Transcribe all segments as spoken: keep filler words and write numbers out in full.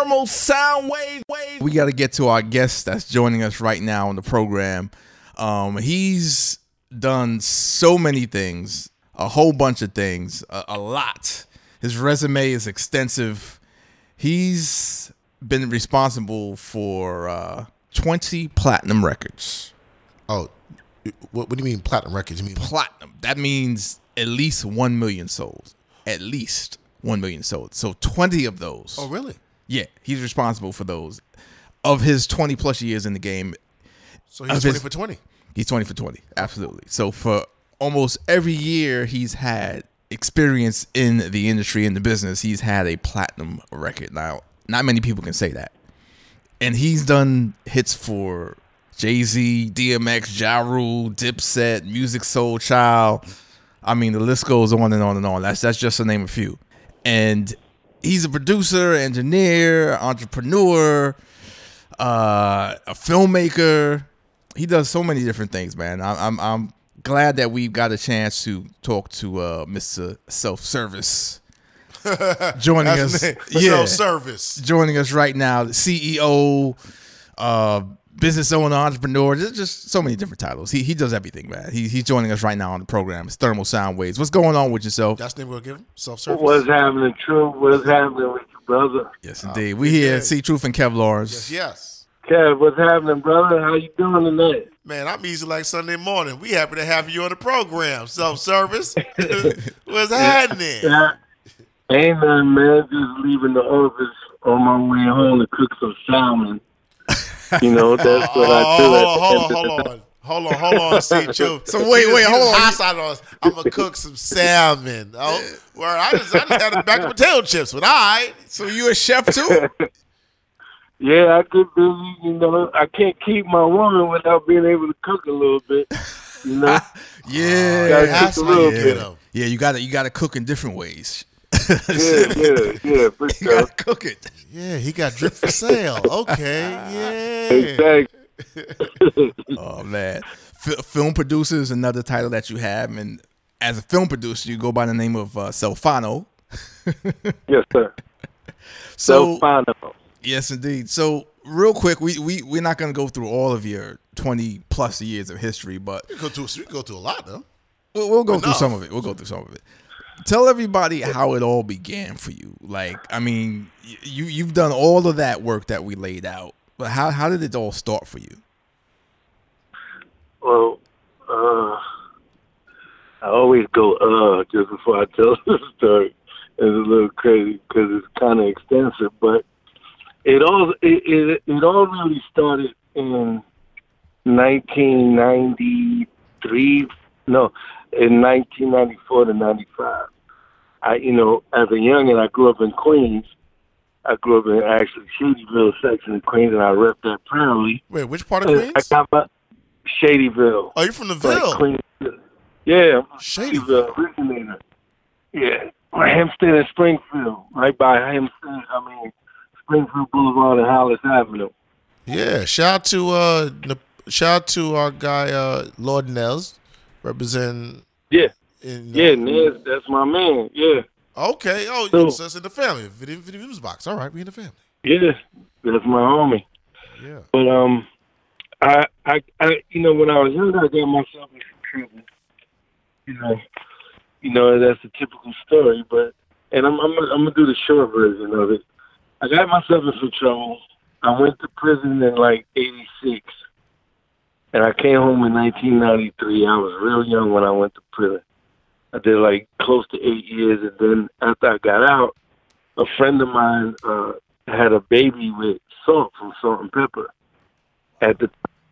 thermal sound wave. wave. We got to get to our guest that's joining us right now on the program. Um, he's done so many things, a whole bunch of things, a, a lot. His resume is extensive. He's been responsible for uh, twenty platinum records. Oh, what, what do you mean platinum records? You mean platinum? That means at least one million sold. At least one million sold. So twenty of those. Oh, really? Yeah, he's responsible for those. Of his twenty plus years in the game. So he's twenty his, for twenty. He's twenty for twenty. Absolutely. So for almost every year he's had experience in the industry, in the business, he's had a platinum record. Now, not many people can say that. And he's done hits for Jay-Z, D M X, Ja Rule, Dipset, Musiq Soulchild. I mean, the list goes on and on and on. That's that's just to name a few. And he's a producer, engineer, entrepreneur, uh, a filmmaker. He does so many different things, man. I, I'm I'm glad that we've got a chance to talk to uh, Mister Self-Service joining us. Yeah, Self-Service joining us right now. The C E O, uh, business owner, entrepreneur. There's just so many different titles. He he does everything, man. He he's joining us right now on the program. It's Thermal Sound Waves. What's going on with yourself? That's the name we'll give him. Self-Service. What's happening, Truth? What's happening with your brother? Yes, indeed. Uh, we here at C Truth and Kev Lawrence. Yes, yes. Kev, what's happening, brother? How you doing tonight? Man, I'm easy like Sunday morning. We happy to have you on the program, Self-Service. What's happening? Yeah. Ain't nothing, man. Just leaving the office on my way home to cook some salmon. You know, that's what I do. Oh, hold on, hold on. Hold on, hold on, see you. So wait, wait, hold on. I'm gonna cook some salmon. Oh, well, I just, I just had a bag of potato chips. But all right, so you a chef too? Yeah, I get busy, you know. I can't keep my woman without being able to cook a little bit, you know. yeah, that's a little yeah. bit. Of. Yeah, you got to you got to cook in different ways. yeah, yeah, yeah, for sure. You got to cook it. Yeah, he got drip for sale. Okay, yeah. Exactly. Oh man, F- film producer is another title that you have, and as a film producer, you go by the name of uh, Selfano. Yes, sir. So, Selfano. Yes, indeed. So, real quick, we we we're not going to go through all of your twenty plus years of history, but we go through we go through a lot though. We'll, we'll go Enough. through some of it. We'll go through some of it. Tell everybody how it all began for you. Like, I mean, you you've done all of that work that we laid out, but how how did it all start for you? Well, uh, I always go uh just before I tell the story. It's a little crazy because it's kind of extensive, but. It all it, it it all really started in nineteen ninety-three. No, in nineteen ninety-four to ninety-five. I you know as a youngin, I grew up in Queens. I grew up in actually Shadyville section of Queens, and I repped that proudly. Wait, which part of Queens? I got my Shadyville. Oh, you're from the Ville? Queens. Yeah, Shadyville. Shadyville. Yeah, Hempstead and Springfield, right by Hempstead. I mean. Springfield Boulevard and Hollis Avenue. Yeah, shout out to uh, shout out to our guy uh, Lord Nels, representing. Yeah, in, yeah, uh, Nels, that's my man. Yeah. Okay. Oh, so, so it's in the family. Video, video news box. All right, we in the family. Yeah, that's my homie. Yeah. But um, I I, I you know when I was younger, I got myself into trouble. You know, you know that's the typical story. But and I'm I'm I'm gonna do the short version of it. I got myself in some trouble. I went to prison in like eighty-six, and I came home in nineteen ninety-three. I was real young when I went to prison. I did like close to eight years, and then after I got out, a friend of mine uh, had a baby with Salt from Salt-N-Pepa at the time.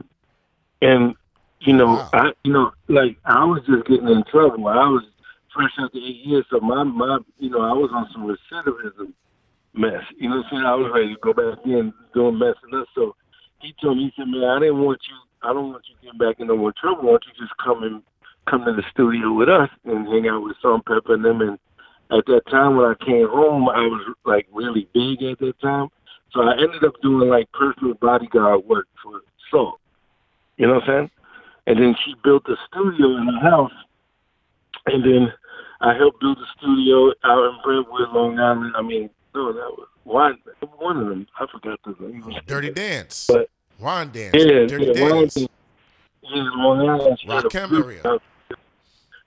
And you know, wow. I you know, like I was just getting in trouble. I was fresh after eight years, so my my you know I was on some recidivism. Mess, you know what I'm saying? I was ready to go back in doing messing up. So he told me, he said, "Man, I didn't want you. I don't want you getting back in no more trouble. Why don't you just come and come to the studio with us and hang out with Salt-N-Pepa and them?" And at that time, when I came home, I was like really big at that time, so I ended up doing like personal bodyguard work for Salt. You know what I'm saying? And then she built a studio in her house, and then I helped build the studio out in Brentwood, Long Island. I mean. No, that was one, one of them. I forgot the name. Dirty Dance. But, Wine Dance. Yeah, Dirty yeah, Dance. Wine, yeah, Long Island. Rock Camaria.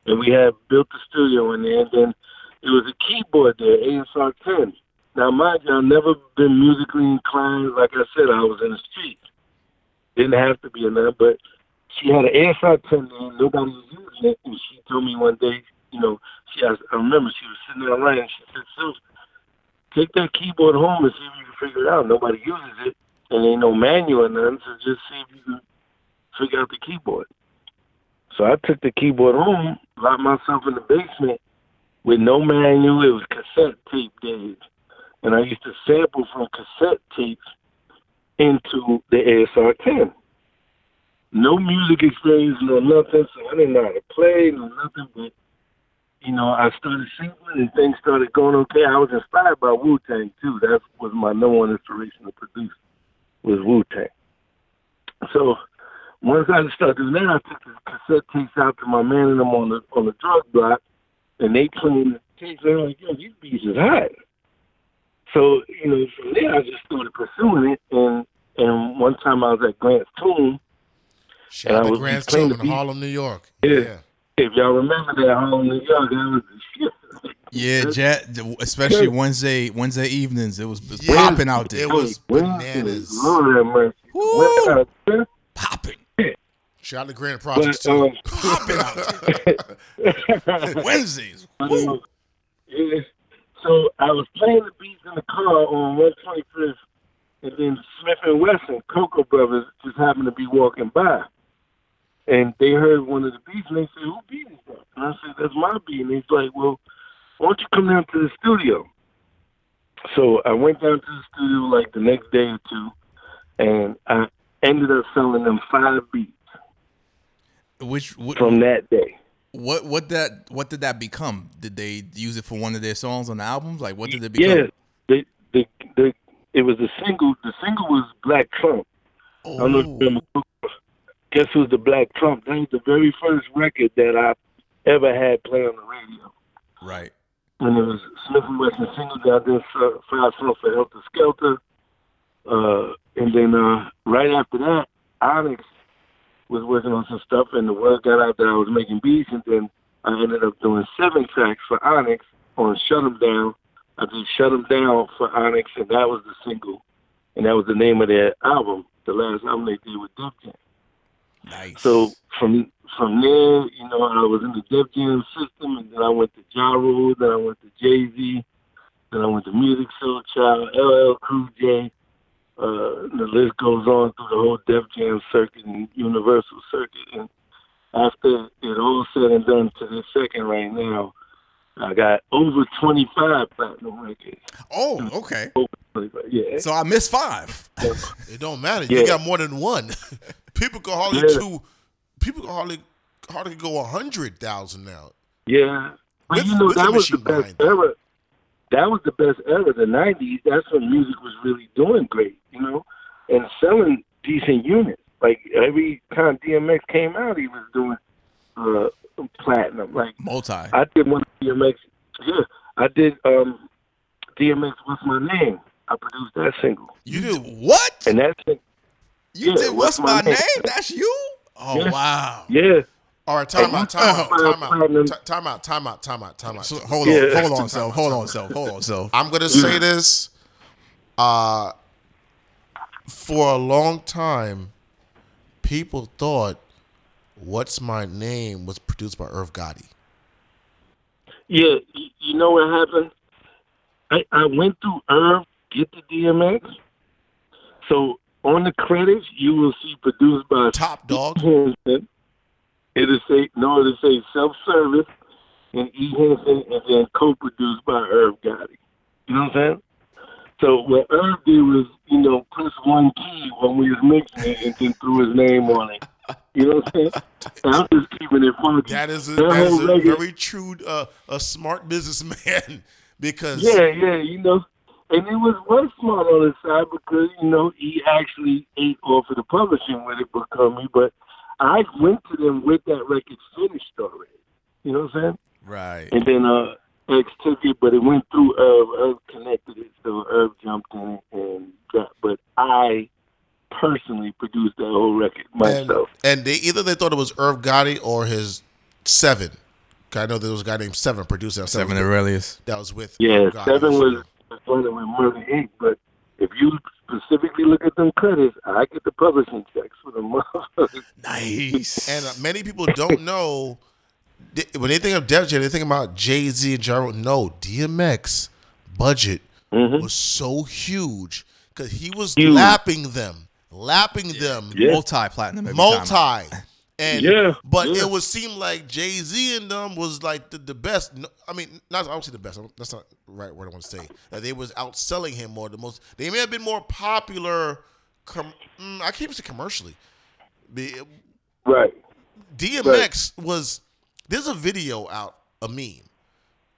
And we had built the studio in there. And then it was a keyboard there, A S R ten. Now, mind you, I've never been musically inclined. Like I said, I was in the street. Didn't have to be in there, but she had an A S R ten there. Nobody was using it. And she told me one day, you know, she asked, I remember she was sitting there online, and she said, so, take that keyboard home and see if you can figure it out. Nobody uses it, and ain't no manual or nothing, so just see if you can figure out the keyboard. So I took the keyboard home, locked myself in the basement with no manual. It was cassette tape days. And I used to sample from cassette tapes into the A S R ten. No music experience, no nothing, so I didn't know how to play, no nothing, but you know, I started singing and things started going okay. I was inspired by Wu-Tang, too. That was my number one inspiration to produce, was Wu-Tang. So once I started doing that, I took the cassette tapes out to my man and them on the, on the drug block, and they cleaned the tapes. They were like, yo, these beats is hot. So, you know, from there, I just started pursuing it. And, and one time I was at Grant's Tomb. Shout out to Grant's Tomb in Harlem, New York. Yeah. yeah. If y'all remember that home in New York, that was the shit. Yeah, Jet, especially Wednesday Wednesday evenings, it was, it was yeah, popping out there. It was bananas. Lord have mercy. Popping. Shout out to Granite Projects too. Um, popping out there. Wednesdays. Woo. So I was playing the beats in the car on one twenty-fifth, and then Smif-N-Wessun, Cocoa Brovaz, just happened to be walking by. And they heard one of the beats, and they said, who beat is that? And I said, that's my beat. And he's like, well, why don't you come down to the studio? So I went down to the studio like the next day or two, and I ended up selling them five beats. Which what, from that day. What what that what did that become? Did they use it for one of their songs on the albums? Like what did it become? Yeah, they, they, they, it was a single. The single was Black Trump. Oh. I don't know if you remember. Guess who's the Black Trump? That was the very first record that I ever had play on the radio. Right. And it was Smif-N-Wessun single down there, Five Songs for Helter Skelter. Uh, and then uh, right after that, Onyx was working on some stuff, and the word got out that I was making beats, and then I ended up doing seven tracks for Onyx on Shut 'Em Down. I did Shut 'Em Down for Onyx, and that was the single. And that was the name of their album, the last album they did with Def Jam. Nice. So from from there, you know, I was in the Def Jam system, and then I went to Ja Rule, then I went to Jay-Z, then I went to Musiq Soulchild, L L Cool J. Uh, the list goes on through the whole Def Jam circuit and Universal circuit. And after it all said and done to this second right now, I got over twenty-five platinum records. Oh, okay. Yeah. So I missed five. It don't matter. You yeah. got more than one. People can hardly yeah. two. People can hardly hardly go a hundred thousand now. Yeah, but with, you know that was the best era. That was the best era, the nineties. That's when music was really doing great, you know, and selling decent units. Like every time D M X came out, he was doing uh, platinum, like multi. I did one D M X. Yeah, I did um, D M X. What's My Name? I produced that single. You did what? And that single. You yeah, did What's My Name? name? That's you? Oh, yeah. wow. Yeah. All right, time out, time out, time out, time out, time out, time out, time out. So, hold on, yeah. hold on, self, hold on, self, hold on, self. I'm going to say this. Uh, for a long time, people thought What's My Name was produced by Irv Gotti. Yeah, you know what happened? I, I went through Irv, get the D M X. So, on the credits, you will see produced by Top Dog. Henson. It'll say no. It'll say self-service and E. Henson, and then co-produced by Irv Gotti. You know what I'm saying? So what Irv did was, you know, press one key when we was mixing it, and then threw his name on it. You know what I'm saying? I'm just keeping it funky. That is a, that that is a very true, uh, a smart businessman because yeah, yeah, you know. And it was one smart on his side because, you know, he actually ate off of the publishing with it with me, but I went to them with that record finished already. You know what I'm saying? Right. And then uh, X took it, but it went through Irv. Irv connected it, so Irv jumped in and got. But I personally produced that whole record myself. And, and they either they thought it was Irv Gotti or his Seven. I know there was a guy named Seven producing. Seven Aurelius. That was with. Yeah, Gotti. Seven was running with Murder Incorporated. But if you specifically look at them credits, I get the publishing checks for the motherfuckers. Nice. And uh, many people don't know. When they think of Def Jam, they think about Jay-Z and Ja Rule. No, D M X budget mm-hmm. was so huge because he was huge. lapping them, lapping yeah. them, yeah. multi-platinum, multi. And yeah, but yeah. it would seem like Jay-Z and them was like the, the best. I mean, not obviously the best. That's not the right word I want to say. Like they was outselling him more. The most they may have been more popular. Com, I can't even say commercially. Right. D M X right. was. There's a video out, a meme,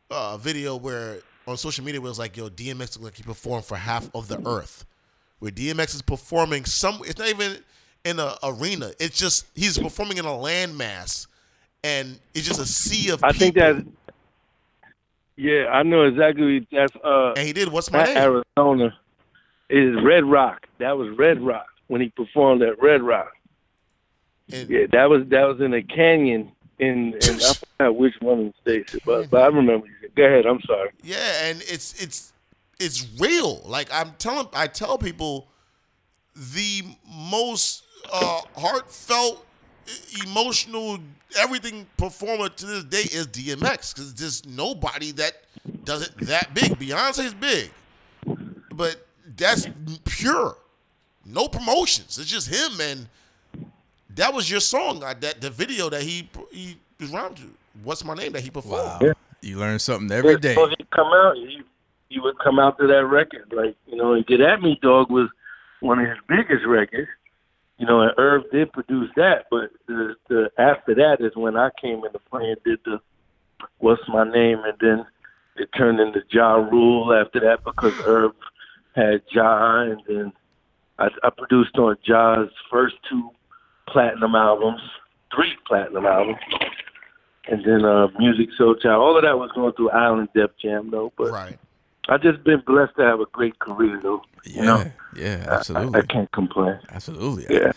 uh, a video where on social media it was like, "Yo, D M X looks like he performed for half of the earth," where D M X is performing some. It's not even in an arena. It's just he's performing in a landmass, and it's just a sea of. I people. think that. Yeah, I know exactly. That's uh. And he did. What's my name? Arizona. Is Red Rock. That was Red Rock when he performed at Red Rock. And, yeah, that was that was in a canyon. In, in I forgot which one of the states, but, but I remember. Go ahead. I'm sorry. Yeah, and it's it's it's real. Like I'm telling, I tell people the most uh, heartfelt, emotional, everything performer to this day is D M X because there's nobody that does it that big. Beyonce's big, but that's pure. No promotions. It's just him and. That was your song, that the video that he he rhymed to. What's my name that he performed? Wow. Yeah. You learn something every yeah, day. So he'd come out, he he would come out to that record, like you know. And Get At Me Dog was one of his biggest records, you know. And Irv did produce that, but the, the after that is when I came into play and did the What's My Name, and then it turned into Ja Rule after that because Irv had Ja, and then I, I produced on Ja's first two. Platinum albums, three platinum albums, and then uh, Musiq Soulchild. All of that was going through Island Def Jam, though. But right. I've just been blessed to have a great career, though. Yeah, you know? yeah, absolutely. I, I can't complain. Absolutely. Yeah.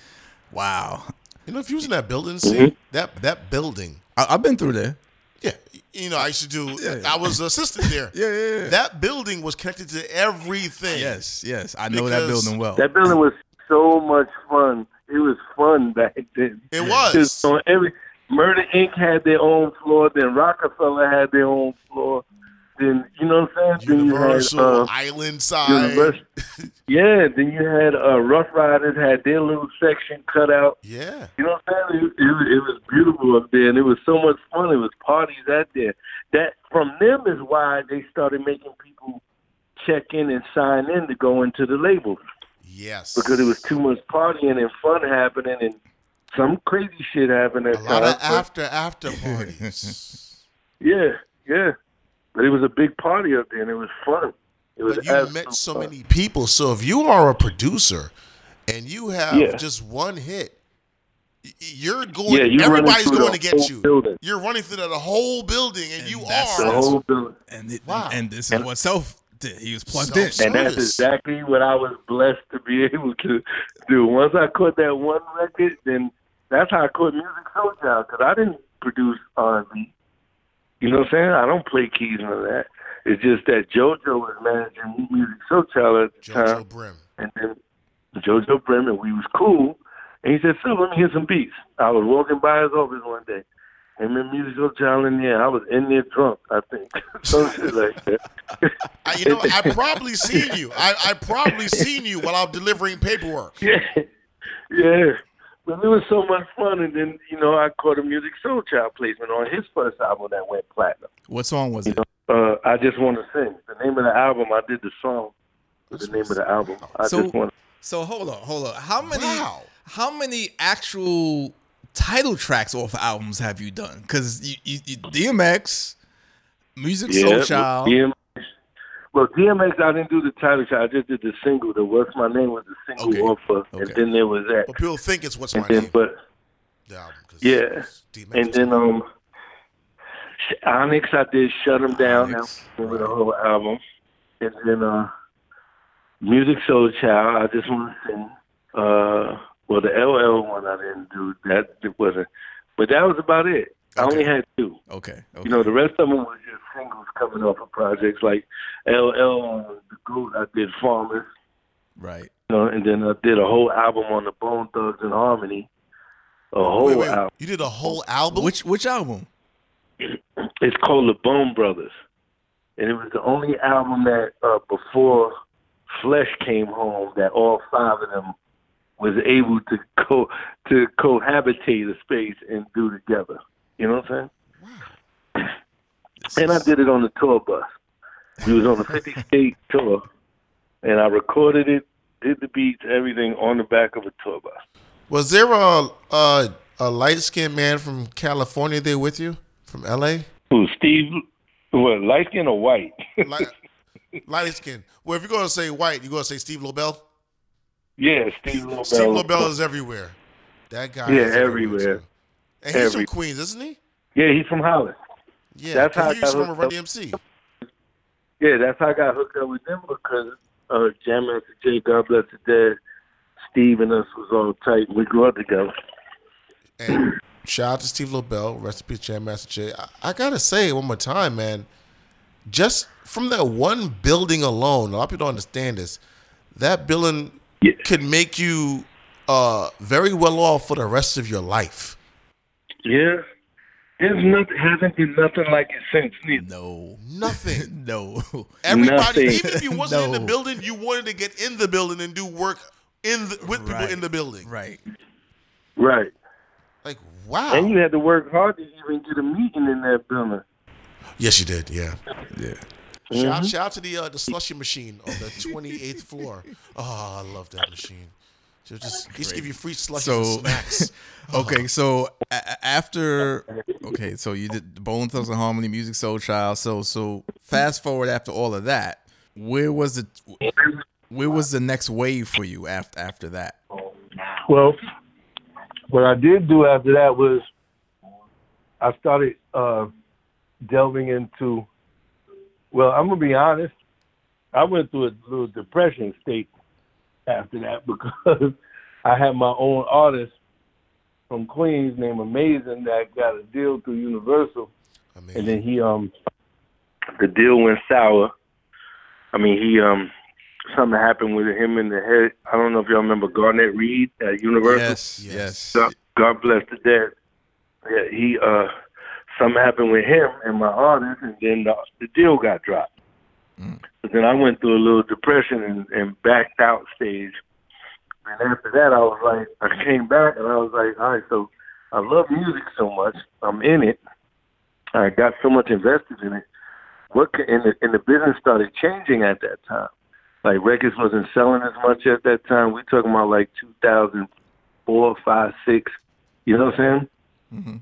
Wow. You know, if you was in that building, see mm-hmm. that that building. I, I've been through there. Yeah. You know, I used to do. Yeah, yeah. I was an assistant there. yeah, yeah, yeah. That building was connected to everything. Yes, yes. I know that building well. That building was so much fun. It was fun back then. It was. So every Murder Incorporated had their own floor. Then Roc-A-Fella had their own floor. Then you know what I'm saying. Universal then you had, uh, Island Side. Universal. yeah. Then you had uh, Ruff Ryders had their little section cut out. Yeah. You know what I'm saying. It, it, it was beautiful up there, and it was so much fun. It was parties out there. That from them is why they started making people check in and sign in to go into the label. Yes. Because it was too much partying and fun happening and some crazy shit happening. A lot of after, after parties. yeah, yeah. But it was a big party up there and it was fun. It was but you met so fun. many people. So if you are a producer and you have yeah. just one hit, you're going, yeah, you're everybody's going to get you. Building. You're running through that whole building and, and you that's are. The whole building. And, it, wow. and, and this and, is what self. He was plugged so in, and that's exactly what I was blessed to be able to do. Once I caught that one record, then that's how I caught Musiq Soulchild because I didn't produce R and B. You know what I'm saying? I don't play keys and all that. It's just that JoJo was managing Musiq Soulchild at the time, JoJo Brim, and then JoJo Brim, and we was cool. And he said, "So let me hear some beats." I was walking by his office one day, and then Musiq Soulchild in there. I was in there drunk, I think. Some shit like that. I, you know, I probably seen you. I, I probably seen you while I'm delivering paperwork. Yeah, yeah. But it was so much fun, and then you know I caught a Musiq Soulchild placement on his first album that went platinum. What song was you it? Know, uh, I Just Want to Sing. The name of the album. I did the song. The name of the album. I so, just want. So hold on, hold on. How many? Wow. How many actual title tracks off albums have you done? Because you, you, you, D M X, Musiq yeah, Soulchild. D M X. Well, D M X, I didn't do the title track. I just did the single. The What's My Name was the single okay. offer, okay. and then there was that. But people think it's What's My then, Name. But, yeah. yeah. And then um, Onyx, I did Shut 'Em Down. Onyx, I was doing the whole album. And then uh, Musiq Soulchild, I just want to sing. Uh, well, the L L one I didn't do. That it wasn't. But that was about it. Okay. I only had two. Okay. okay. You know, the rest of them were just singles coming off of projects like L L on the Goat. I did Farmers. Right. You know, and then I did a whole album on the Bone Thugs and Harmony. A whole wait, wait, album. You did a whole album? Which which album? It's called The Bone Brothers. And it was the only album that uh, before Flesh came home that all five of them was able to co to cohabitate a space and do together. You know what I'm saying? Wow. And I did it on the tour bus. We was on a fifty-state tour, and I recorded it, did the beats, everything on the back of a tour bus. Was there a a, a light-skinned man from California there with you, from L A? Who, Steve? What, light-skinned or white? Light, light-skinned. Well, if you're going to say white, you're going to say Steve Lobel? Yeah, Steve Lobel. Steve Lobel is everywhere. That guy yeah, is everywhere. everywhere. And he's Every. from Queens, isn't he? Yeah, he's from Holland. Yeah, that's how I got hooked up. Run D M C. Yeah, that's how I got hooked up with them because uh, Jam Master Jay, God bless the dead, Steve and us was all tight. We grew up together. And shout out to Steve Lobel, rest in peace, Jam Master Jay. I, I gotta say it one more time, man. Just from that one building alone, a lot of people don't understand this. That building yeah. could make you uh, very well off for the rest of your life. Yeah, there's nothing. Hasn't been nothing like it since. Neither. No, nothing. no, everybody. Nothing. Even if you wasn't no. in the building, you wanted to get in the building and do work in the, with right. people in the building. Right. Right. Like wow. And you had to work hard to even get a meeting in that building. Yes, you did. Yeah. Yeah. Mm-hmm. Shout, shout out to the uh, the slushy machine on the twenty-eighth floor. Oh, I love that machine. She'll just just give you free slushies so, and snacks. okay, so a after okay, so you did Bone Thugs and Harmony, Musiq Soulchild. So so fast forward after all of that, where was the where was the next wave for you after after that? Well, what I did do after that was I started uh, delving into. Well, I'm gonna be honest. I went through a little depression state after that because I had my own artist from Queens named Amazing that got a deal through Universal. Amazing. And then he um the deal went sour. I mean he um something happened with him in the head. I don't know if y'all remember Garnett Reed at Universal. Yes, yes. God bless the dead. Yeah, he uh something happened with him and my artist and then the, the deal got dropped. Mm. But then I went through a little depression and, and backed out stage. And after that, I was like, I came back and I was like, all right, so I love music so much. I'm in it. I got so much invested in it. What can, and, the, and the business started changing at that time. Like records wasn't selling as much at that time. We're talking about like two thousand four, five, six, you know what I'm saying? Mm-hmm.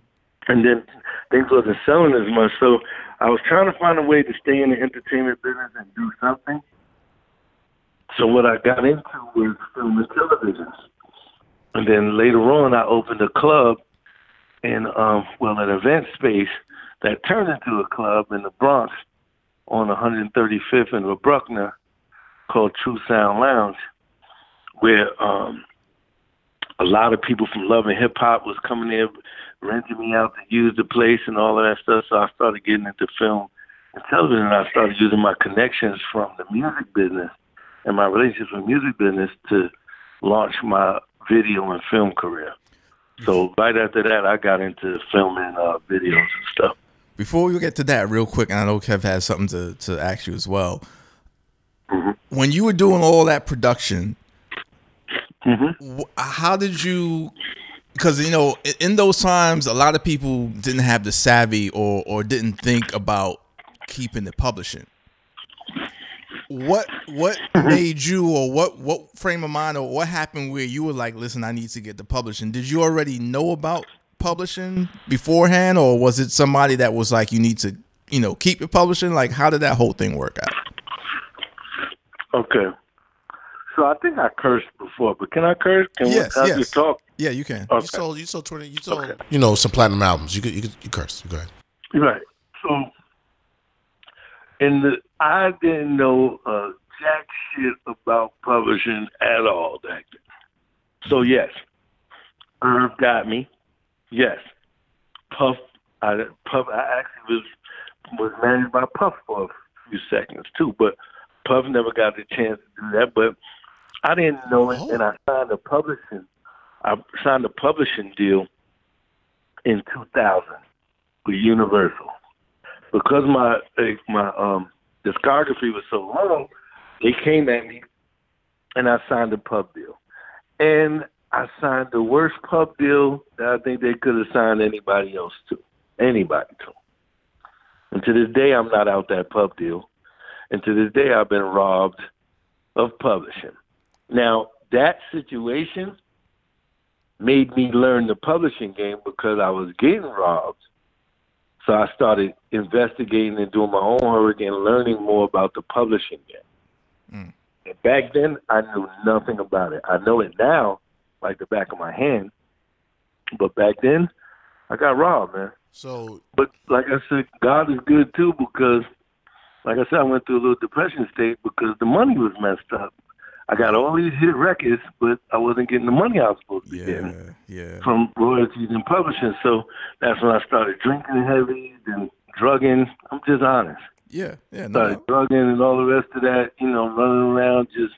And then things wasn't selling as much. So I was trying to find a way to stay in the entertainment business and do something. So what I got into was film and television. And then later on, I opened a club in, um, well, an event space that turned into a club in the Bronx on one thirty-fifth and La Bruckner called True Sound Lounge, where um, a lot of people from Love and Hip Hop was coming there renting me out to use the place and all of that stuff. So I started getting into film and television. And I started using my connections from the music business and my relationships with music business to launch my video and film career. So right after that, I got into filming uh, videos and stuff. Before we get to that real quick, and I know Kev has something to, to ask you as well. Mm-hmm. When you were doing all that production, mm-hmm. how did you... Because, you know, in those times, a lot of people didn't have the savvy or, or didn't think about keeping the publishing. What what made you or what, what frame of mind or what happened where you were like, listen, I need to get the publishing? Did you already know about publishing beforehand or was it somebody that was like, you need to, you know, keep your publishing? Like, how did that whole thing work out? Okay. So I think I cursed before, but can I curse? Can yes, we yes. You talk? Yeah, you can. Okay. You sold, you sold twenty, you sold, okay. you know, some platinum albums. You could, you could, you curse. Go ahead. Right. So, and the, I didn't know uh, jack shit about publishing at all back then. So, yes, Irv got me. Yes. Puff, I, Puff, I actually was, was managed by Puff for a few seconds, too. But Puff never got the chance to do that. But I didn't know it, and I signed a publishing, I signed a publishing deal in two thousand with Universal. Because my my um, discography was so long, they came at me, and I signed a pub deal. And I signed the worst pub deal that I think they could have signed anybody else to. Anybody to. And to this day, I'm not out that pub deal. And to this day, I've been robbed of publishing. Now, that situation made me learn the publishing game because I was getting robbed. So I started investigating and doing my own homework and learning more about the publishing game. Mm. And back then, I knew nothing about it. I know it now, like the back of my hand. But back then, I got robbed, man. So, but like I said, God is good, too, because, like I said, I went through a little depression state because the money was messed up. I got all these hit records, but I wasn't getting the money I was supposed to yeah, be getting yeah. from royalties and publishing. So that's when I started drinking heavy and drugging. I'm just honest. Yeah, yeah. No, started no. drugging and all the rest of that, you know, running around just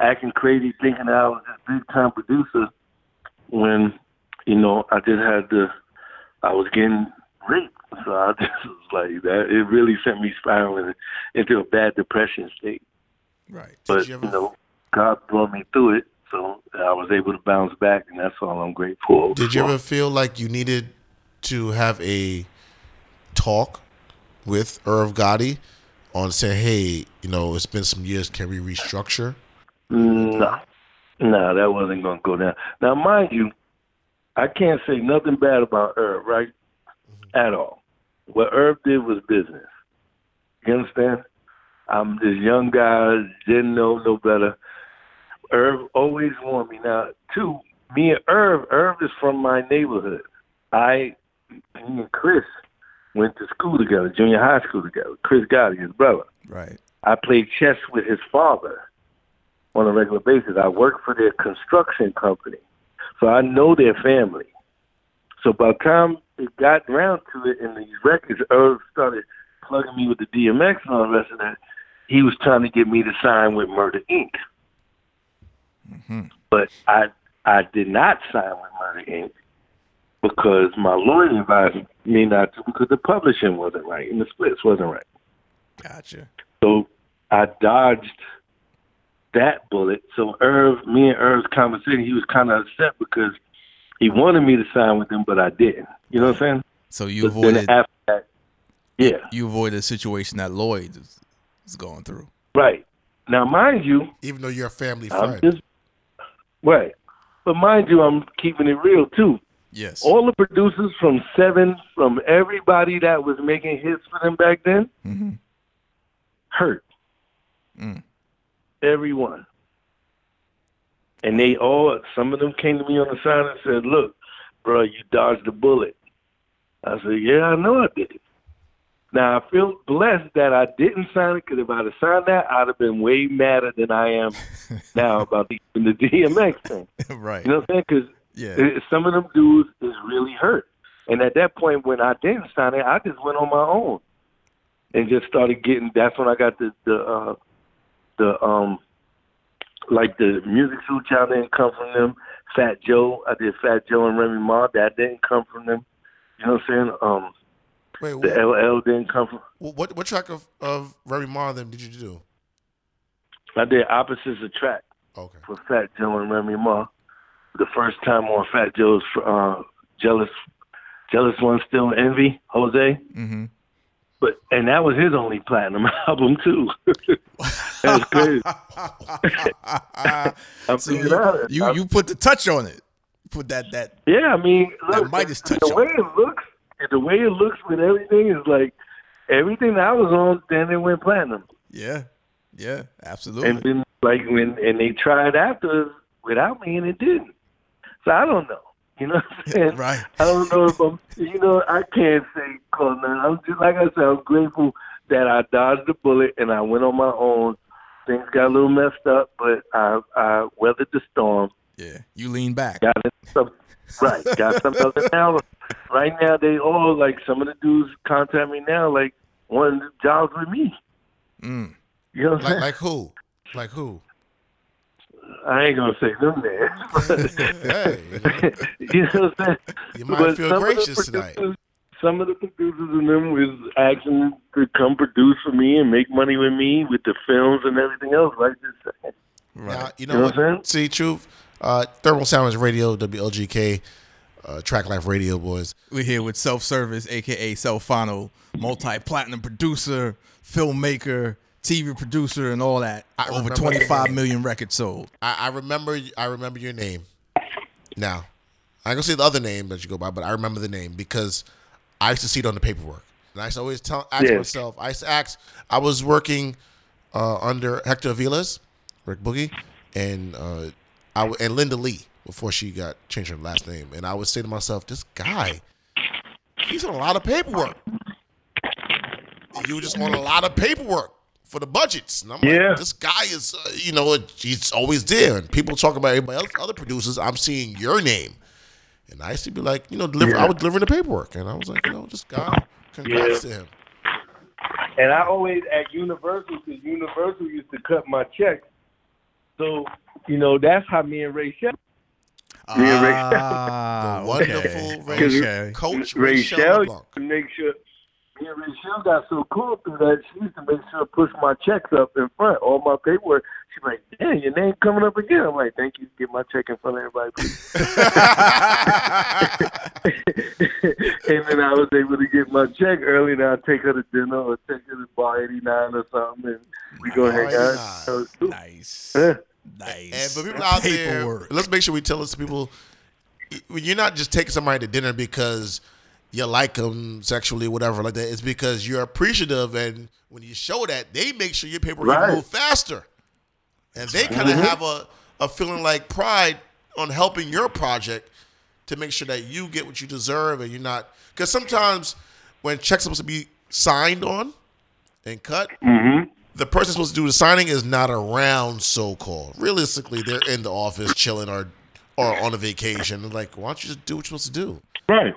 acting crazy, thinking I was this big-time producer when, you know, I just had to, I was getting raped. So I just was like, that. It really sent me spiraling into a bad depression state. Right. But, Did you, ever... you know, God brought me through it, so I was able to bounce back, and that's all I'm grateful for. Did you ever feel like you needed to have a talk with Irv Gotti on saying, hey, you know, it's been some years, can we restructure? No. No, that wasn't going to go down. Now, mind you, I can't say nothing bad about Irv, right? Mm-hmm. At all. What Irv did was business. You understand? I'm this young guy, didn't know no better. Irv always warned me. Now, too, me and Irv, Irv is from my neighborhood. I, me and Chris went to school together, junior high school together. Chris Gotti, his brother. Right. I played chess with his father on a regular basis. I worked for their construction company. So I know their family. So by the time it got around to it in these records, Irv started plugging me with the D M X and all the rest of that. He was trying to get me to sign with Murder Incorporated, Mm-hmm. But I I did not sign with Murder Incorporated because my lawyer advised me not to because the publishing wasn't right and the splits wasn't right. Gotcha. So I dodged that bullet. So Irv, me and Irv's conversation, he was kind of upset because he wanted me to sign with them, but I didn't. You know what I'm saying? So you but avoided after that, yeah. You avoided a situation that Lloyd was going through. Right. Now, mind you, even though you're a family friend, just, right? But mind you, I'm keeping it real too. Yes. All the producers from Seven, from everybody that was making hits for them back then, mm-hmm. hurt. Mm. Everyone, and they all. Some of them came to me on the side and said, "Look, bro, you dodged the bullet." I said, "Yeah, I know I did it." Now, I feel blessed that I didn't sign it, because if I'd have signed that, I'd have been way madder than I am now about the, the D M X thing. Right. You know what I'm saying? Because yeah. some of them dudes is really hurt. And at that point, when I didn't sign it, I just went on my own and just started getting, that's when I got the, the, uh, the um, like the Musiq Soulchild didn't come from them. Fat Joe, I did Fat Joe and Remy Ma, that didn't come from them. You know what I'm saying? Um, Wait, what, the L L didn't come from. What what track of, of Remy Ma then did you do? I did Opposites Attract. Okay. For Fat Joe and Remy Ma. The first time on Fat Joe's uh, Jealous Jealous One Still Envy, Jose. Mm-hmm. But and that was his only platinum album too. That's crazy. I'm so you, you, you put the touch on it. Put that that Yeah, I mean look, that Midas touch the way on it. it looks And the way it looks with everything is like everything I was on, then it went platinum. Yeah, yeah, absolutely. And then like when and they tried after without me, and it didn't. So I don't know. You know what I'm saying? Right. I don't know if I'm, you know, I can't say call none. I'm just, like I said, I'm grateful that I dodged the bullet and I went on my own. Things got a little messed up, but I, I weathered the storm. Yeah, you lean back. Got some, right, got some other now. Right now, they all, like, some of the dudes contact me now, like, wanting jobs with me. Mm. You know what I'm like, saying? Like who? Like who? I ain't gonna say them names. You know what I'm saying? You might but feel gracious tonight. Some of the producers in them was asking to come produce for me and make money with me with the films and everything else. Like just saying. Right. Now, you know, you know what, what I'm saying? See, truth. Uh, Thermal Sounds Radio, W L G K, uh, Track Life Radio, boys. We're here with Self Service, a k a. Selfano, multi-platinum producer, filmmaker, T V producer, and all that. I Over twenty-five million records sold. I, I remember I remember your name now. I ain't going to say the other name that you go by, but I remember the name because I used to see it on the paperwork. And I used to always tell, ask yes. myself, I used to ask, I was working uh, under Hector Aviles, Rick Boogie, and uh, I and Linda Lee before she got changed her last name. And I would say to myself, this guy, he's on a lot of paperwork. You were just on a lot of paperwork for the budgets. And I'm yeah. like, this guy is, uh, you know, he's always there. And people talking about everybody else, other producers, I'm seeing your name. And I used to be like, you know, deliver, yeah. I was delivering the paperwork. And I was like, you know, just God, congrats yeah. to him. And I always, at Universal, because Universal used to cut my checks. So, you know, that's how me and Ray Shell. Ah, me and Ray Shell. Wonderful okay. Ray Shell. Coach Ray, Ray Shell. Make sure, me and Ray Shell got so cool through that, she used to make sure to push my checks up in front, all my paperwork. She's like, damn, your name coming up again. I'm like, thank you. Get my check in front of everybody, please. And then I was able to get my check early, and I'll take her to dinner or take her to Bar eighty-nine or something, and we go hang out. That was cool. Nice. Yeah. Nice. And for people out paperwork. there, let's make sure we tell this to people, you're not just taking somebody to dinner because you like them sexually, whatever, like that. It's because you're appreciative, and when you show that, they make sure your paperwork right. move faster. And they kind of mm-hmm. have a, a feeling like pride on helping your project to make sure that you get what you deserve and you're not. Because sometimes when checks are supposed to be signed on and cut, mm-hmm. the person supposed to do the signing is not around, so-called. Realistically, they're in the office chilling or or on a vacation. They're like, why don't you just do what you're supposed to do? Right.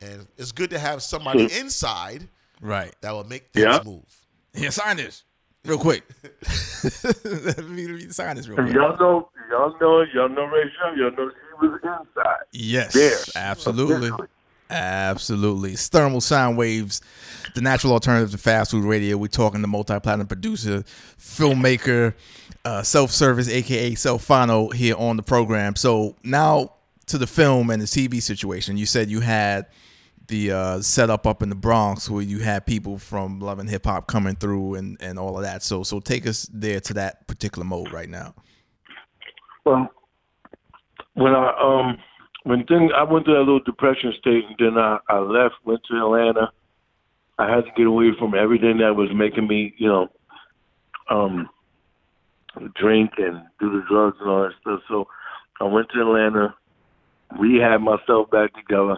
And it's good to have somebody inside right. that will make things yep. move. Yeah, sign this. Real quick, let me sign this real quick. Y'all know, y'all know, y'all know Rachel. Y'all know she was inside. Yes, there. absolutely, absolutely. Thermal Sound Waves, the natural alternative to fast food radio. We're talking to multi-platinum producer, filmmaker, uh, self-service, aka Selfano, here on the program. So now to the film and the T V situation. You said you had the uh, setup up in the Bronx where you had people from Love and Hip Hop coming through and, and all of that. So so take us there to that particular mode right now. Well, when I um when thing I went through that little depression stage, and then I, I left, went to Atlanta. I had to get away from everything that was making me, you know, um, drink and do the drugs and all that stuff. So I went to Atlanta. We had myself back together.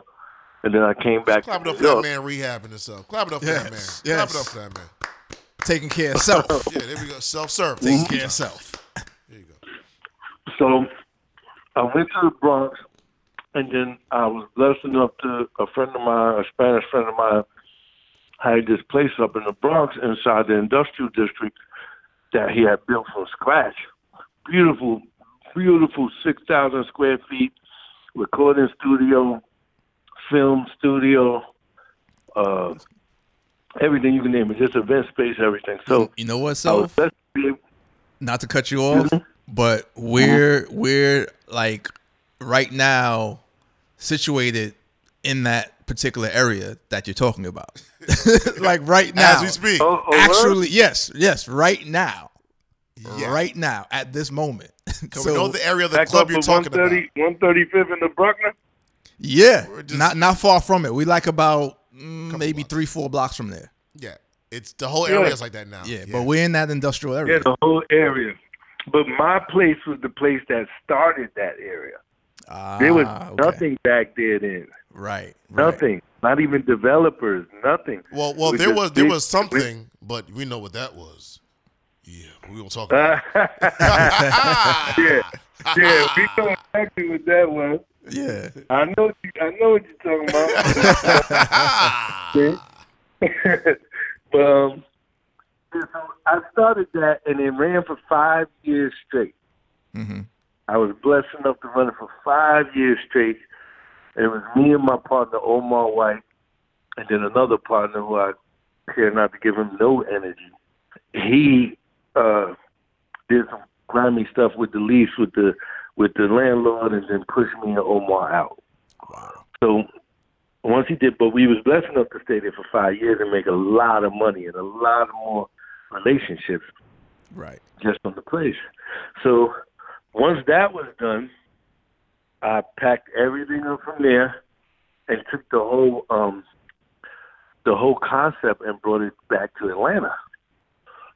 And then I came back. Clap it up for that man rehabbing himself. Clap it up for yes. that man. Yes. Clap it up for that man. Taking care of self. Yeah, there we go. Self-serve. Taking mm-hmm. care of self. There you go. So I went to the Bronx, and then I was blessed enough to a friend of mine, a Spanish friend of mine, had this place up in the Bronx inside the industrial district that he had built from scratch. Beautiful, beautiful six thousand square feet recording studio, film studio, uh, everything you can name it, just event space, everything. So you know what, so not to cut you off, mm-hmm. but we're mm-hmm. we're like right now situated in that particular area that you're talking about, like right now as we speak. Oh, oh, actually, what? yes, yes, right now, yeah. right now at this moment. So we know the area of the club you're talking about. one thirty-fifth in the Bruckner. Yeah, just, not not far from it. We like about mm, maybe blocks. three, four blocks from there. Yeah, it's the whole area yeah. is like that now. Yeah, yeah, but we're in that industrial area. Yeah, the whole area. But my place was the place that started that area. Ah, there was nothing okay. back there then. Right, right. Nothing. Not even developers. Nothing. Well, well, there was there big, was something, but we know what that was. Yeah, we gonna talk about it. yeah, yeah, we know exactly what that was. Yeah, I know. You, I know what you're talking about. But um, so I started that, and it ran for five years straight. Mm-hmm. I was blessed enough to run it for five years straight. It was me and my partner, Omar White, and then another partner who I care not to give him no energy. He uh, did some grimy stuff with the lease, with the with the landlord, and then pushed me and Omar out. Wow. So once he did, but we was blessed enough to stay there for five years and make a lot of money and a lot more relationships. Right. Just on the place. So once that was done, I packed everything up from there and took the whole um, the whole concept and brought it back to Atlanta.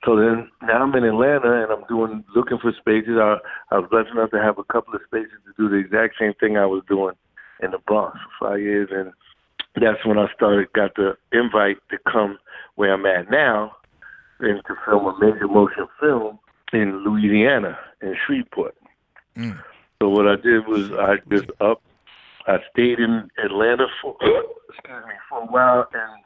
So then now I'm in Atlanta and I'm doing looking for spaces. I, I was blessed enough to have a couple of spaces to do the exact same thing I was doing in the Bronx for five years, and that's when I started got the invite to come where I'm at now and to film a major motion film in Louisiana in Shreveport. Mm. So what I did was I just up, I stayed in Atlanta for excuse me for a while and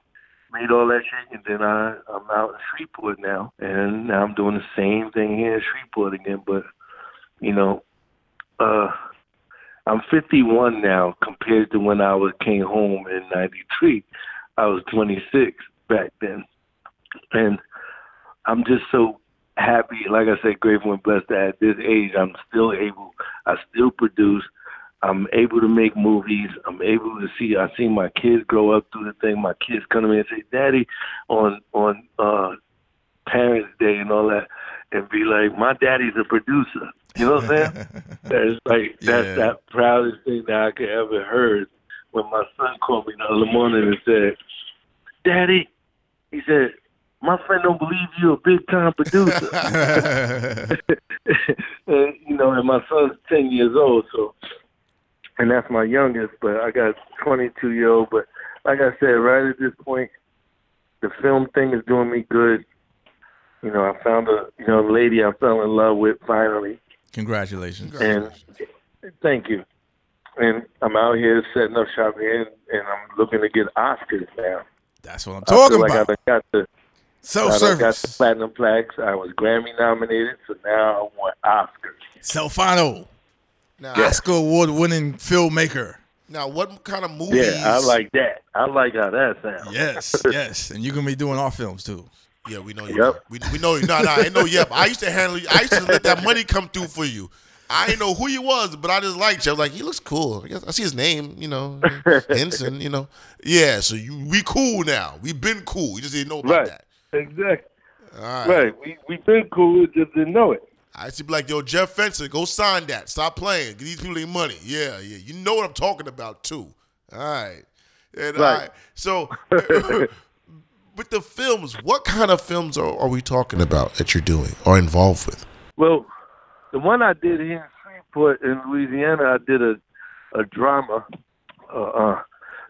made all that shit, and then I, I'm out in Shreveport now, and now I'm doing the same thing here in Shreveport again. But you know, uh, I'm fifty-one now compared to when I was came home in ninety-three. I was twenty-six back then, and I'm just so happy, like I said, grateful and blessed that at this age I'm still able, I still produce, I'm able to make movies, I'm able to see, I see my kids grow up through the thing, my kids come to me and say, Daddy, on on uh, Parents' Day and all that, and be like, my daddy's a producer, you know what I'm saying? That's like, yeah. That's that proudest thing that I could ever heard when my son called me the other morning and said, Daddy, he said, my friend don't believe you a big-time producer. And, you know, and my son's ten years old, so, and that's my youngest, but I got a twenty-two-year-old. But like I said, right at this point, the film thing is doing me good. You know, I found a you know lady I fell in love with finally. Congratulations. And thank you. And I'm out here setting up shop here, and I'm looking to get Oscars now. That's what I'm talking I feel like about. I got the... Self-service. I got the platinum plaques. I was Grammy nominated, so now I want Oscars. Selfano, now, yeah. Oscar award-winning filmmaker. Now, what kind of movies? Yeah, I like that. I like how that sounds. Yes, yes, and you're gonna be doing our films too. Yeah, we know you. Yep. We, we know you. No, no, I ain't know you. But I used to handle you. I used to let that money come through for you. I didn't know who you was, but I just liked you. I was like, he looks cool. I, guess I see his name, you know, Henson, you know. Yeah, so you, we cool now. We've been cool. You just didn't know about right. that. Exactly. All right. Right. We we been cool, just didn't know it. I used to be like, yo, Jeff Fencer, go sign that. Stop playing. Give these people their money. Yeah, yeah. You know what I'm talking about too. All right. And, right. All right. So with the films, what kind of films are, are we talking about that you're doing or involved with? Well, the one I did here in Shreveport in Louisiana, I did a a drama. Uh, uh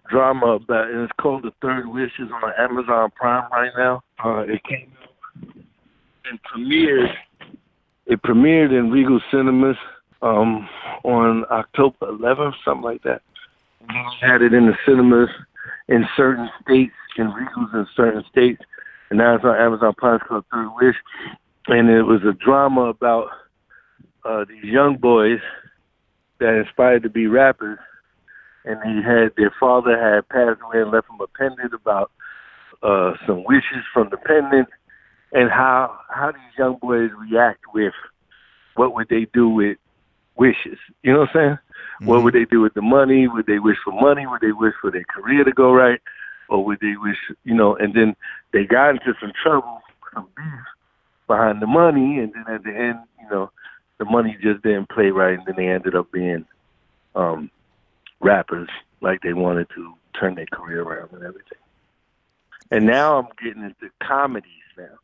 drama about, and it's called The Third Wish. It's on Amazon Prime right now. Uh, it came out and premiered. It premiered in Regal Cinemas um, on October eleventh, something like that. We had it in the cinemas in certain states, in Regals in certain states, and now it's on Amazon Prime. It's called Third Wish, and it was a drama about uh, these young boys that inspired to be rappers. And he had their father had passed away and left them a pendant about uh, some wishes from the pendant, and how how these young boys react with what would they do with wishes? You know what I'm saying? Mm-hmm. What would they do with the money? Would they wish for money? Would they wish for their career to go right? Or would they wish, you know? And then they got into some trouble, some beef behind the money, and then at the end, you know, the money just didn't play right, and then they ended up being. Um, rappers like they wanted to turn their career around and everything. And now I'm getting into comedies now.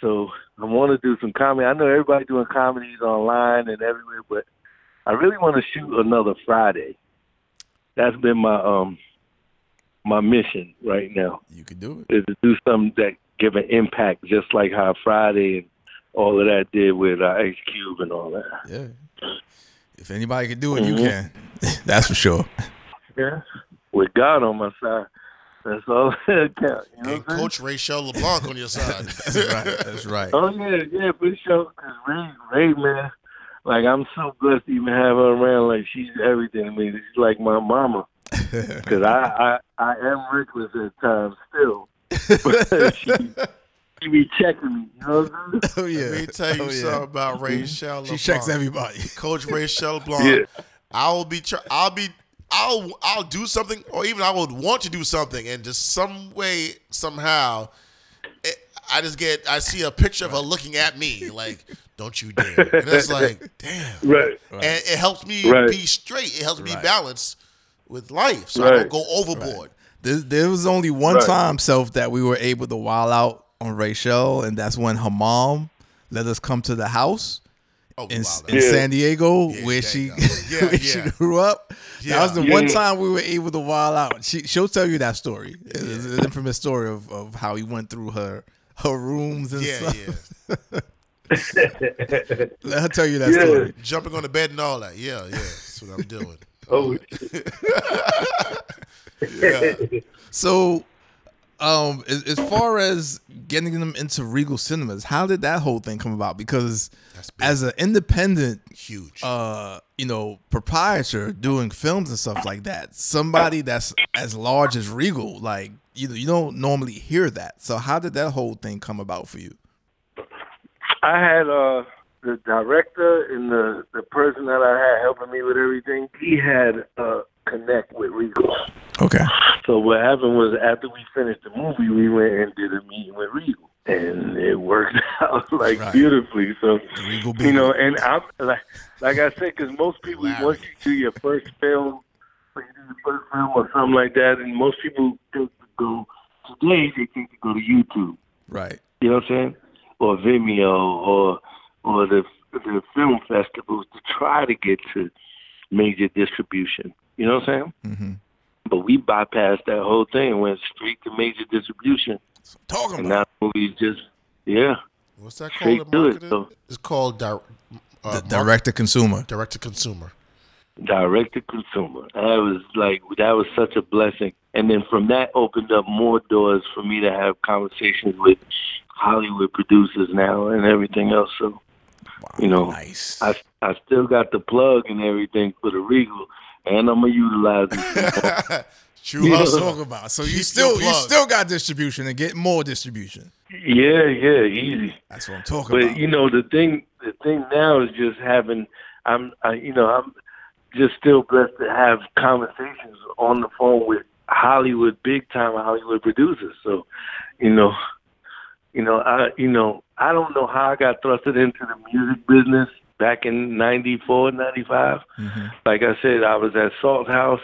So I want to do some comedy. I know everybody doing comedies online and everywhere, but I really want to shoot another Friday. That's been my um my mission right now. You can do it. Is to do something that give an impact, just like how Friday and all of that did with uh, Ice Cube and all that. Yeah. If anybody can do it, mm-hmm. you can. That's for sure. Yeah. With God on my side. That's all that counts. You know and Coach Rachel LeBlanc on your side. That's right. That's right. Oh, yeah, yeah, for sure. Because Ray, Ray, man, like, I'm so blessed to even have her around. Like, she's everything to me. She's like my mama. Because I, I, I am reckless at times still. But she, she be checking me. You know what I'm saying? Oh, yeah. Let me tell you oh, something yeah. about Rachel LeBlanc. She checks everybody. Coach Rachel LeBlanc. Yeah. I will be. Tr- I'll be. I'll I'll do something, or even I would want to do something, and just some way, somehow, it, I just get, I see a picture right. of her looking at me, like, don't you dare. And it's like, damn. Right. And it helps me right. be straight. It helps right. me balance with life, so right. I don't go overboard. Right. There, there was only one right. time, Self, that we were able to wild out on Rachel, and that's when her mom let us come to the house. Oh, in, wow, in yeah. San Diego, yeah, where, she, yeah, where yeah. she grew up. Yeah. That was the yeah. one time we were able to wild out. She, she'll tell you that story. Yeah. It's an infamous story of, of how he went through her her rooms and yeah, stuff. Yeah. Let her tell you that yeah. story. Jumping on the bed and all that. Yeah, yeah. That's what I'm doing. Oh. yeah. So, um, as, as far as getting them into Regal Cinemas, how did that whole thing come about? Because as an independent, huge, uh, you know, proprietor doing films and stuff like that, somebody that's as large as Regal, like you, you don't normally hear that. So how did that whole thing come about for you? I had uh, the director and the, the person that I had helping me with everything. He had a connect with Regal. Okay. So what happened was after we finished the movie, we went and did a meeting with Regal. And it worked out like right. beautifully. So, Regal you know, and I'm like, like I said, because most people, wow. once you do your first film, like you do the first film or something like that, and most people think to go today, they think to go to YouTube, right? You know what I'm saying? Or Vimeo, or or the the film festivals to try to get to major distribution. You know what I'm saying? Mm-hmm. But we bypassed that whole thing and went straight to major distribution. So I'm talking and about now we just yeah. What's that called? It, so. It's called di- uh, direct to consumer. Direct to consumer. Direct to consumer. I was like, that was such a blessing. And then from that opened up more doors for me to have conversations with Hollywood producers now and everything else. So wow, you know, nice. I I still got the plug and everything for the Regal. And I'm gonna utilize it. True, yeah. I was talking about. So you still, you still got distribution and get more distribution. Yeah, yeah, easy. That's what I'm talking but, about. But you know, the thing, the thing now is just having. I'm, I, you know, I'm just still blessed to have conversations on the phone with Hollywood, big time Hollywood producers. So, you know, you know, I, you know, I don't know how I got thrusted into the music business. Back in ninety-four, ninety-five, mm-hmm. like I said, I was at Salt House,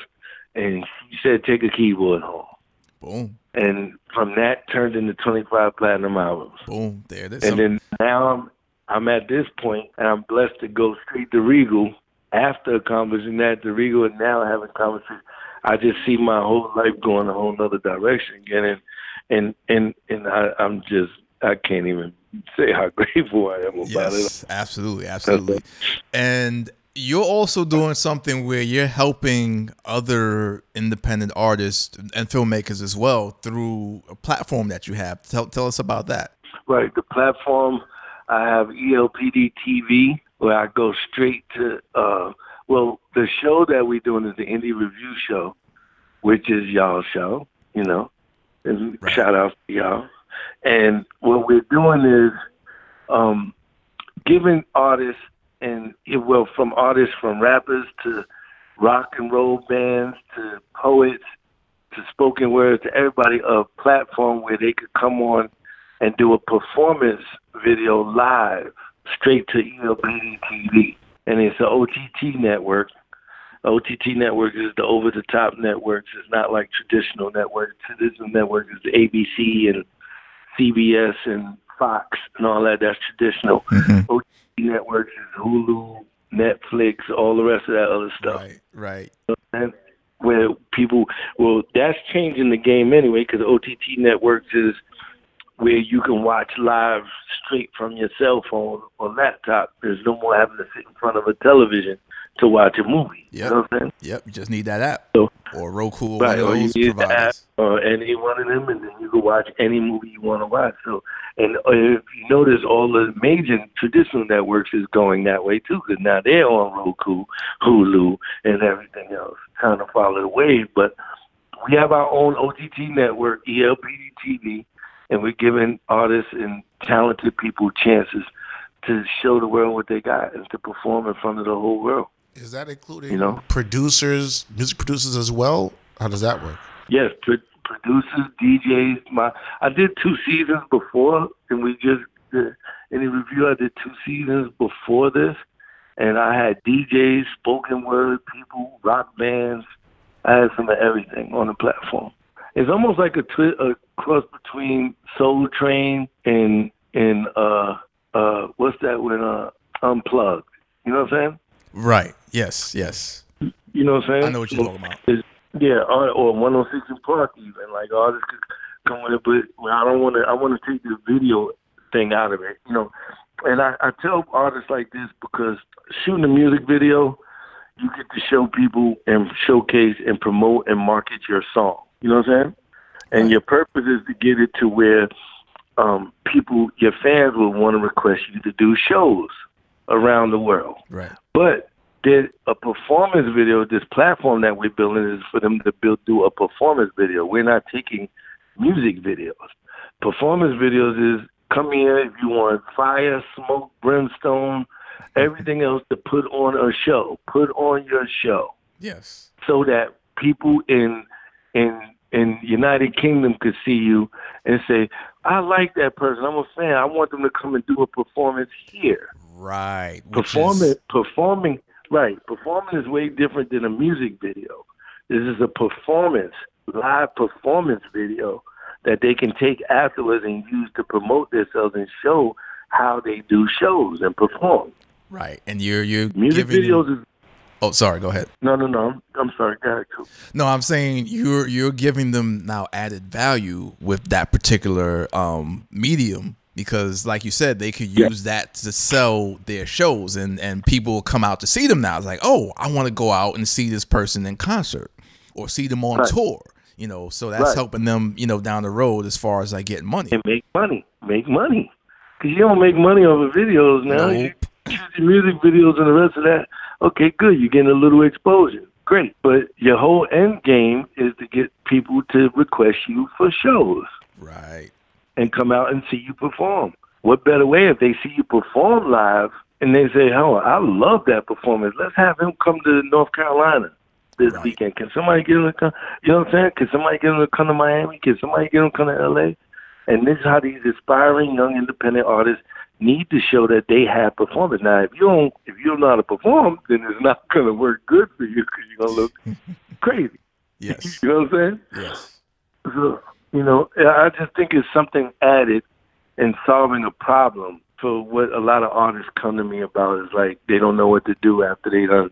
and she said, take a keyboard home. Boom. And from that, turned into twenty-five platinum albums. Boom. There it is. And something. Then now I'm, I'm at this point, and I'm blessed to go straight to Regal. After accomplishing that, to Regal, and now having conversations, I just see my whole life going a whole other direction again. And, and, and, and I, I'm just, I can't even say how grateful I am about yes, it. Yes, absolutely, absolutely. And you're also doing something where you're helping other independent artists and filmmakers as well through a platform that you have. Tell, tell us about that. Right, the platform, I have E L P D T V, where I go straight to, uh, well, the show that we're doing is the Indie Review Show, which is y'all's show, you know, and right. shout out to y'all. And what we're doing is um, giving artists, and it, well, from artists, from rappers to rock and roll bands to poets to spoken words, to everybody, a platform where they could come on and do a performance video live straight to E L P D T V. And it's an O T T network. O T T network is the over-the-top networks. It's not like traditional networks. Traditional network is the A B C and C B S and Fox and all that, that's traditional. Mm-hmm. O T T networks is Hulu, Netflix, all the rest of that other stuff. Right, right. You know, and where people, well, that's changing the game anyway, because O T T networks is where you can watch live straight from your cell phone or laptop. There's no more having to sit in front of a television to watch a movie. Yep. You know what I'm saying? Yep, you just need that app. So, or Roku, right, or one of those providers. Or any one of them, and then you can watch any movie you want to watch. So, and if you notice, all the major traditional networks is going that way too, because now they're on Roku, Hulu, and everything else, trying to follow the wave. But we have our own O T T network, E L P D T V, and we're giving artists and talented people chances to show the world what they got and to perform in front of the whole world. Is that including, you know, producers, music producers as well? How does that work? Yes, pro- producers, D Js. My, I did two seasons before, and we just did, in the review, I did two seasons before this, and I had D Js, spoken word people, rock bands. I had some of everything on the platform. It's almost like a, twi- a cross between Soul Train and and uh uh what's that with uh Unplugged. You know what I'm saying? Right. Yes. Yes. You know what I'm saying? I know what you're talking about. It's, yeah. Or, or one oh six and Park even. Like artists could come with it, but I don't want to. I want to take the video thing out of it. You know. And I, I tell artists like this because shooting a music video, you get to show people and showcase and promote and market your song. You know what I'm saying? And your purpose is to get it to where um, people, your fans, will want to request you to do shows around the world. Right. But did a performance video, this platform that we're building is for them to build, do a performance video. We're not taking music videos. Performance videos is come here if you want fire, smoke, brimstone, everything else to put on a show. Put on your show. Yes. So that people in in in United Kingdom could see you and say, I like that person. I'm a fan. I want them to come and do a performance here. Right. Performing, is... performing, right. Performing is way different than a music video. This is a performance, live performance video that they can take afterwards and use to promote themselves and show how they do shows and perform. Right. And you're, you're music giving... videos is. Oh, sorry. Go ahead. No, no, no. I'm sorry. Go ahead. No, I'm saying you're you're giving them now added value with that particular um, medium because, like you said, they could use yeah. that to sell their shows and, and people come out to see them now. It's like, oh, I want to go out and see this person in concert or see them on right. tour. You know, so that's right. helping them, you know, down the road as far as like getting money and make money, make money because you don't make money over videos now. Nope. You choose your music videos and the rest of that. Okay, good. You're getting a little exposure. Great. But your whole end game is to get people to request you for shows. Right. And come out and see you perform. What better way if they see you perform live and they say, oh, I love that performance. Let's have him come to North Carolina this right. weekend. Can somebody get him to come? You know what I'm saying? Can somebody get him to come to Miami? Can somebody get him to come to L A? And this is how these aspiring young independent artists need to show that they have performance. Now, if you don't, if you don't know how to perform, then it's not going to work good for you because you're going to look crazy. Yes. You know what I'm saying? Yes. So, you know, I just think it's something added in solving a problem. So what a lot of artists come to me about is like they don't know what to do after they done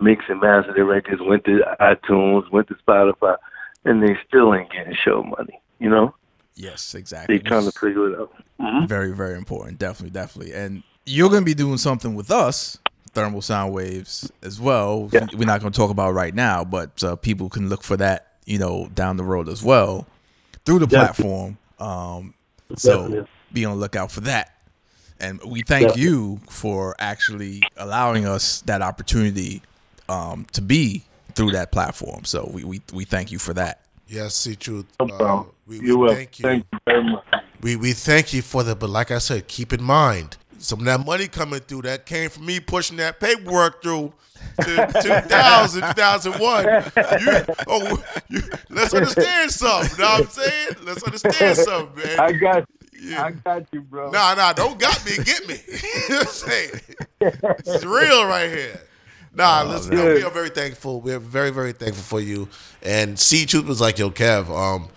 mix and master their records, went to iTunes, went to Spotify, and they still ain't getting show money, you know? Yes, exactly. They're trying to figure it out. Mm-hmm. Very, very important. Definitely, definitely. And you're going to be doing something with us, Thermal Sound Waves, as well. Yeah. We're not going to talk about it right now, but uh, people can look for that, you know, down the road as well through the yeah. platform. Um, so yeah. be on the lookout for that. And we thank yeah. you for actually allowing us that opportunity um, to be through that platform. So we, we, we thank you for that. Yes, see truth. Uh, we, we you thank you. Thank you very much. We we thank you for that, but like I said, keep in mind some of that money coming through that came from me pushing that paperwork through to two thousand, two thousand one. You, oh, you, let's understand something. You know what I'm saying? Let's understand something, man. I got you. Yeah. I got you, bro. Nah, nah, don't got me, get me. You know what I'm saying? It's real right here. Nah, listen, no, we are very thankful. We are very, very thankful for you. And C Truth was like, yo, Kev, um,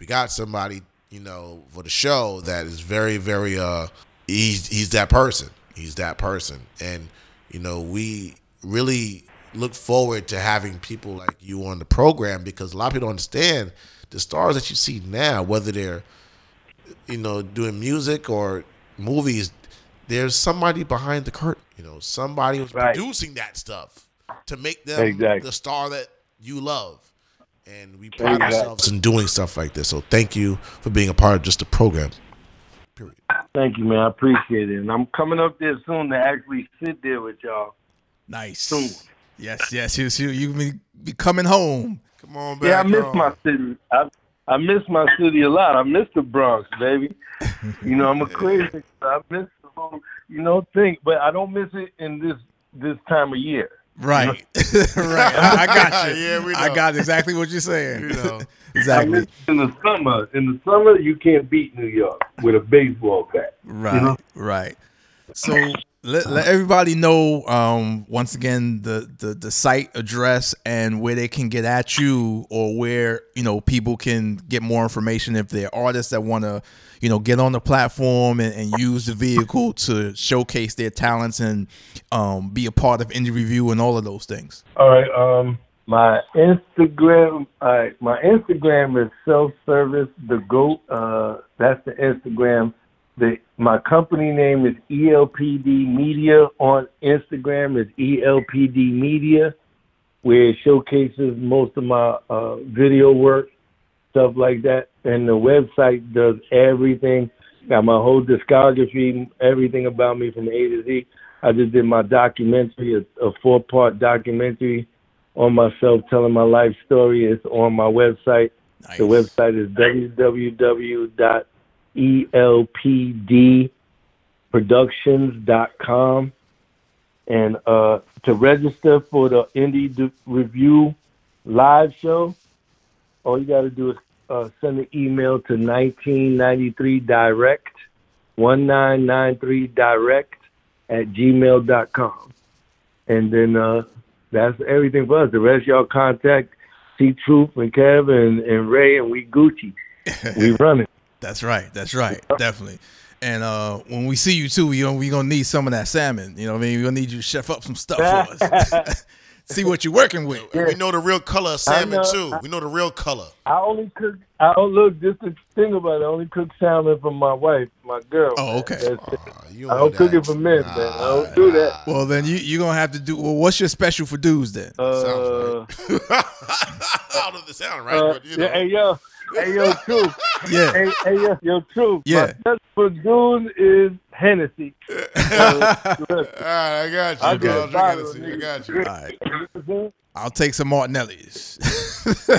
we got somebody, you know, for the show that is very, very, uh, he's, he's that person. He's that person. And you know, we really look forward to having people like you on the program, because a lot of people don't understand the stars that you see now, whether they're, you know, doing music or movies, there's somebody behind the curtain, you know, somebody who's right. producing that stuff to make them exactly. the star that you love. And we pride exactly. ourselves in doing stuff like this. So thank you for being a part of just the program. Period. Thank you, man. I appreciate it. And I'm coming up there soon to actually sit there with y'all. Nice. Soon. Yes, yes. You, you, you be coming home. Come on, baby. Yeah, I miss home. my city. I, I miss my city a lot. I miss the Bronx, baby. You know, I'm a crazy. I miss the whole, you know, thing, but I don't miss it in this this time of year. Right. right. I, I got you. Yeah, we know. I got exactly what you're saying. You know. Exactly. In the summer, in the summer, you can't beat New York with a baseball bat. Right. You know? Right. So let, let everybody know, um, once again, the, the, the site address and where they can get at you, or where, you know, people can get more information if they're artists that want to, you know, get on the platform and, and use the vehicle to showcase their talents and um, be a part of Indie Review and all of those things. All right. Um, my Instagram, I, my Instagram is Self-Service The Goat. Uh, that's the Instagram. The, my company name is E L P D Media. On Instagram is E L P D Media, where it showcases most of my uh, video work, stuff like that. And the website does everything. Got my whole discography, everything about me from A to Z. I just did my documentary, a, a four-part documentary on myself, telling my life story. It's on my website. Nice. The website is w w w dot E L P D productions dot com, and uh, to register for the Indie D- Review live show, all you got to do is uh, send an email to nineteen ninety-three direct, nineteen ninety-three direct at gmail dot com, and then uh, that's everything for us. The rest of y'all contact C Troop and Kev and, and Ray, and we Gucci. We run it. That's right. That's right. Definitely. And uh, when we see you too, we we gonna need some of that salmon. You know what I mean? We're gonna need you to chef up some stuff for us. See what you're working with. Yeah. We know the real color of salmon too. We know the real color. I only cook. I don't look. Just the thing about it. I only cook salmon for my wife, my girl. Oh, okay. Oh, you I don't that. cook it for men, nah, man. I don't do that. Well, then you you gonna have to do. Well, what's your special for dudes then? Uh, Sounds right. Out of the sound, right? Uh, but, you know. Yeah. Hey yo. Hey yo, Truth. Yeah. Hey, hey yo, yo, Truth. Yeah. My best for June is Hennessy. So, all right, I got you. I got you. Hennessy. I got you. All right. I'll take some Martinelli's.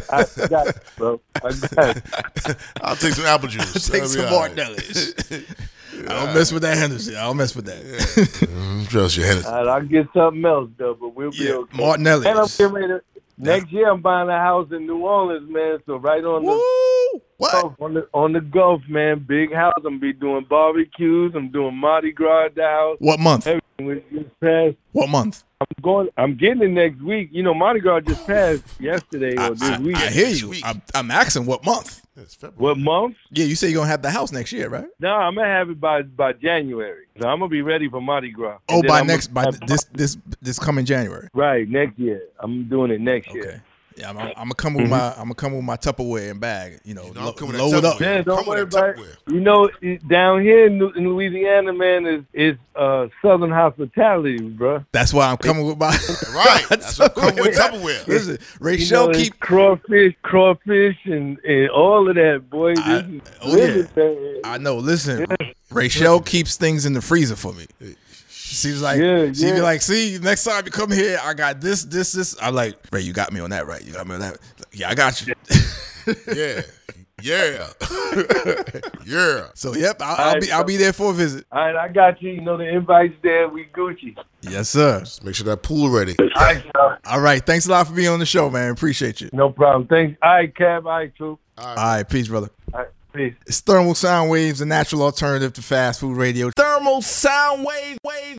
I got it, bro. I got it. I'll take some apple juice. I'll take That'll some Martinelli's. Right. I don't right. mess with that Hennessy. I don't mess with that. Yeah. Mm, trust your Hennessy. All right, I'll get something else though, but we'll yeah. be okay. Martinelli's. And I'm getting ready to. Next year, I'm buying a house in New Orleans, man. So right on the Woo! What? Gulf, on the on the Gulf, man. Big house. I'm gonna be doing barbecues. I'm doing Mardi Gras at the house. What month? Everything was just passed. What month? I'm going. I'm getting it next week. You know, Mardi Gras just passed yesterday or I, this I, week. I hear you. I'm, I'm asking what month? It's February. What month? Yeah, you say you're gonna have the house next year, right? No, I'm gonna have it by, by January. So I'm gonna be ready for Mardi Gras. Oh, by I'm next, by th- this this this coming January. Right, next year. I'm doing it next okay. year. Yeah, I'm, I'm, I'm gonna come with mm-hmm. my I'm gonna come with my Tupperware and bag. You know, you know lo- come load up. Man, don't come worry about it. You know, down here in, in Louisiana, man, is is uh, Southern hospitality, bro. That's why I'm coming with my right. That's why I'm coming with Tupperware. Listen, Rachel, you know, keep crawfish, crawfish, and, and all of that, boy. I, this is oh yeah. Bad. I know. Listen, yeah. Rachel keeps things in the freezer for me. She's like, yeah, yeah. She be like, see, next time you come here, I got this, this, this. I'm like, Ray, you got me on that, right? You got me on that. Yeah, I got you. Yeah, yeah, yeah. So, yep, I'll, I'll right, be, I'll be there for a visit. All right, I got you. You know the invite's there. We Gucci. Yes, sir. Just make sure that pool ready. All right, sir. All right. Thanks a lot for being on the show, man. Appreciate you. No problem. Thanks. All right, Cab. All right, Troop. All right, All right peace, brother. All right. It's Thermal Sound Waves, a natural alternative to fast food radio. Thermal Sound Wave Wave.